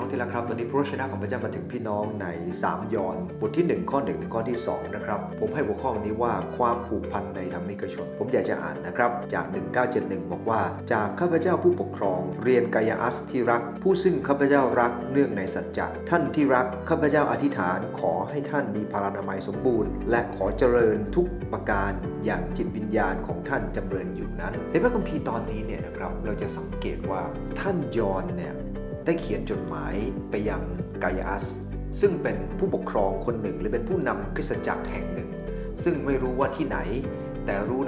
น้องที่รักครับวันนี้พระชนะของพระเจ้ามาถึงพี่น้องใน3ยอห์นบทที่1ข้อ1ถึงข้อที่2นะครับผมให้หัวข้อวันนี้ว่าความผูกพันในธรรมิกชนผมอยากจะอ่านนะครับจาก1971บอกว่าจากข้าพเจ้าผู้ปกครองเรียนกายอัสที่รักผู้ซึ่งข้าพเจ้ารักเนื่องในสัจจะท่านที่รักข้าพเจ้าอธิษฐานขอให้ท่านมีพลานามัยสมบูรณ์และขอเจริญทุกประการอย่างจิตวิญญาณของท่านจำเริญอยู่นั้นในพระคัมภีร์ตอนนี้เนี่ยนะครับเราจะสังเกตว่าท่านยอห์นเนี่ยได้เขียนจดหมายไปยังกายอัสซึ่งเป็นผู้ปกครองคนหนึ่งหรือเป็นผู้นำคริสตจักรแห่งหนึ่งซึ่งไม่รู้ว่าที่ไหนแต่รู้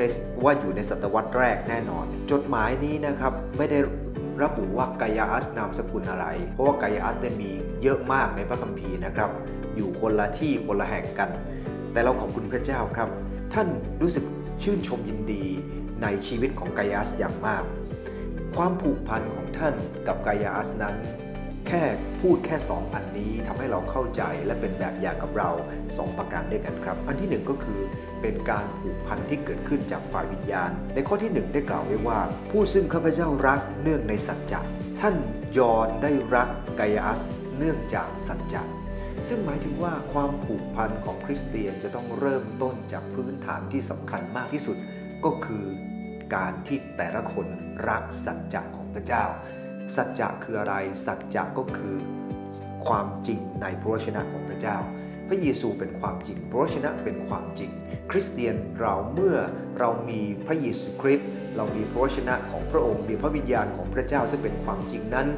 ว่าอยู่ในศตวรรษแรกแน่นอนจดหมายนี้นะครับไม่ได้ระบุว่ากายอัสนามสกุลอะไรเพราะว่ากายอัสเนี่ยมีเยอะมากในพระคัมภีร์นะครับอยู่คนละที่คนละแห่งกันแต่เราขอบคุณพระเจ้าครับท่านรู้สึกชื่นชมยินดีในชีวิตของกายอัสอย่างมากความผูกพันของท่านกับกายอัสนั้นแค่พูดแค่2อันนี้ทำให้เราเข้าใจและเป็นแบบอย่างกับเรา2ประการด้วยกันครับอันที่1ก็คือเป็นการผูกพันที่เกิดขึ้นจากฝ่ายวิญญาณในข้อที่1ได้กล่าวไว้ว่าผู้ซึ่งข้าพเจ้ารักเนื่องในสัจจะท่านยอห์นได้รักกายอัสเนื่องจากสัจจะซึ่งหมายถึงว่าความผูกพันของคริสเตียนจะต้องเริ่มต้นจากพื้นฐานที่สำคัญมากที่สุดก็คือการที่แต่ละคนรักสัจจะของพระเจ้าสัจจะคืออะไรสัจจะก็คือความจริงในพระวจนะของพระเจ้าพระเยซูเป็นความจริงพระวจนะเป็นความจริงคริสเตียนเราเมื่อเรามีพระเยซูคริสต์เรามีพระวจนะของพระองค์มีพระวิญญาณของพระเจ้าซึ่งเป็นความจริงนั้น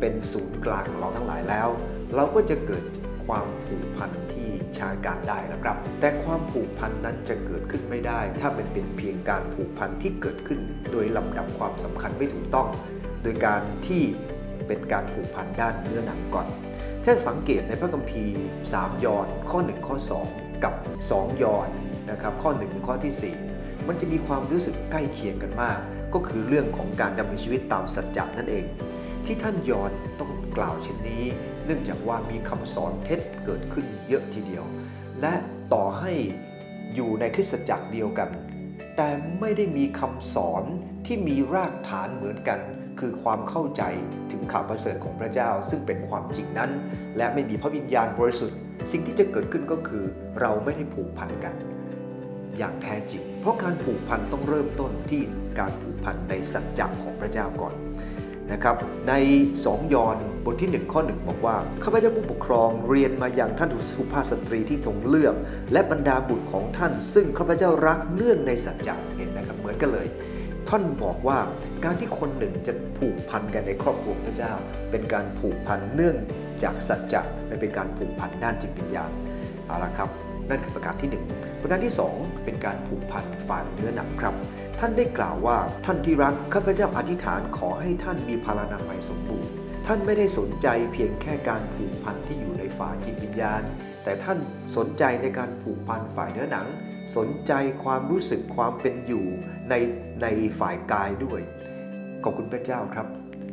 เป็นศูนย์กลางของเราทั้งหลายแล้วเราก็จะเกิดความผูกพันที่ใช้การได้นะครับแต่ความผูกพันนั้นจะเกิดขึ้นไม่ได้ถ้ามันเป็นเพียงการผูกพันที่เกิดขึ้นโดยลำดับความสำคัญไม่ถูกต้องโดยการที่เป็นการผูกพันด้านเนื้อหนังก่อนถ้าสังเกตในพระคัมภีร์3ยอห์นข้อ1ข้อ2กับ2ยอห์นนะครับข้อ1ถึงข้อที่4มันจะมีความรู้สึกใกล้เคียงกันมากก็คือเรื่องของการดำเนินชีวิตตามสัจจะนั่นเองที่ท่านยอห์นต้องกล่าวเช่นนี้เนื่องจากว่ามีคำสอนเท็จเกิดขึ้นเยอะทีเดียวและต่อให้อยู่ในคริสตจักรเดียวกันแต่ไม่ได้มีคำสอนที่มีรากฐานเหมือนกันคือความเข้าใจถึงข่าวประเสริฐของพระเจ้าซึ่งเป็นความจริงนั้นและไม่มีพระวิญญาณบริสุทธิ์สิ่งที่จะเกิดขึ้นก็คือเราไม่ได้ผูกพันกันอย่างแท้จริงเพราะการผูกพันต้องเริ่มต้นที่การผูกพันในสัจจะของพระเจ้าก่อนนะครับใน2ยอห์นบทที่1ข้อ1บอกว่าข้าพเจ้าผู้ปกครองเรียนมาอย่างท่านสุภาพสตรีที่ทรงเลือกและบรรดาบุตรของท่านซึ่งข้าพเจ้ารักเนื่องในสัจจะเห็นไหมครับเหมือนกันเลยท่านบอกว่าการที่คนหนึ่งจะผูกพันกันในครอบครัวพระเจ้าเป็นการผูกพันเนื่องจากสัจจะไม่เป็นการผูกพันด้านจิตวิญญาณเอาละครับนั่นคือประการที่1ประการที่2เป็นการผูกพันฝ่ายเนื้อหนังครับท่านได้กล่าวว่าท่านที่รักข้าพเจ้าอธิษฐานขอให้ท่านมีพลานามัยสมบูรณ์ท่านไม่ได้สนใจเพียงแค่การผูกพันที่อยู่ในฝ่ายจิตวิญญาณแต่ท่านสนใจในการผูกพันฝ่ายเนื้อหนังสนใจความรู้สึกความเป็นอยู่ในฝ่ายกายด้วยขอบคุณพระเจ้าครับ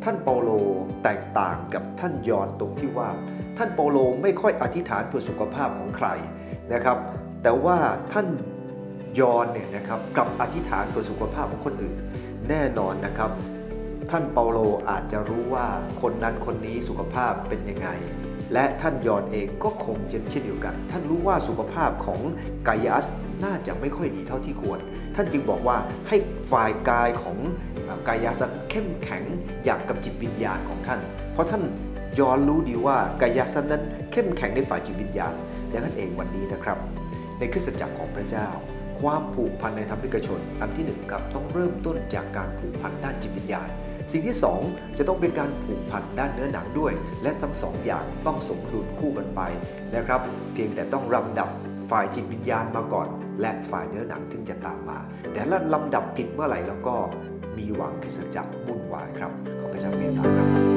ท่านเปาโลแตกต่างกับท่านยอห์นตรงที่ว่าท่านเปาโลไม่ค่อยอธิษฐานเพื่อสุขภาพของใครนะครับแต่ว่าท่านยอห์นเนี่ยนะครับกลับอธิษฐานเพื่อสุขภาพของคนอื่นแน่นอนนะครับท่านเปาโลอาจจะรู้ว่าคนนั้นคนนี้สุขภาพเป็นยังไงและท่านยอห์นเองก็คงเช่นเดียวกันท่านรู้ว่าสุขภาพของกายอัสน่าจะไม่ค่อยดีเท่าที่ควรท่านจึงบอกว่าให้ฝ่ายกายของกายอัสเข้มแข็งอย่างกับจิตวิญญาณของท่านเพราะท่านยอห์นรู้ดีว่ากายอัสนั้นเข้มแข็งในฝ่ายจิตวิญญาณดังนั้นเองวันนี้นะครับในคริสตจักรของพระเจ้าความผูกพันในธรรมิกชนอันที่1ครับต้องเริ่มต้นจากการผูกพันด้านจิตวิญญาณสิ่งที่2จะต้องเป็นการผูกพันด้านเนื้อหนังด้วยและทั้ง2 อย่างต้องสมดุลคู่กันไปนะครับเพียงแต่ต้องลำดับฝ่ายจิตวิญญาณมาก่อนและฝ่ายเนื้อหนังถึงจะตามมาแต่ถ้าลำดับผิดเมื่อไหร่แล้วก็มีหวังคริสตจักรวุ่นวายครับขอพระเจ้าเมตตาครับ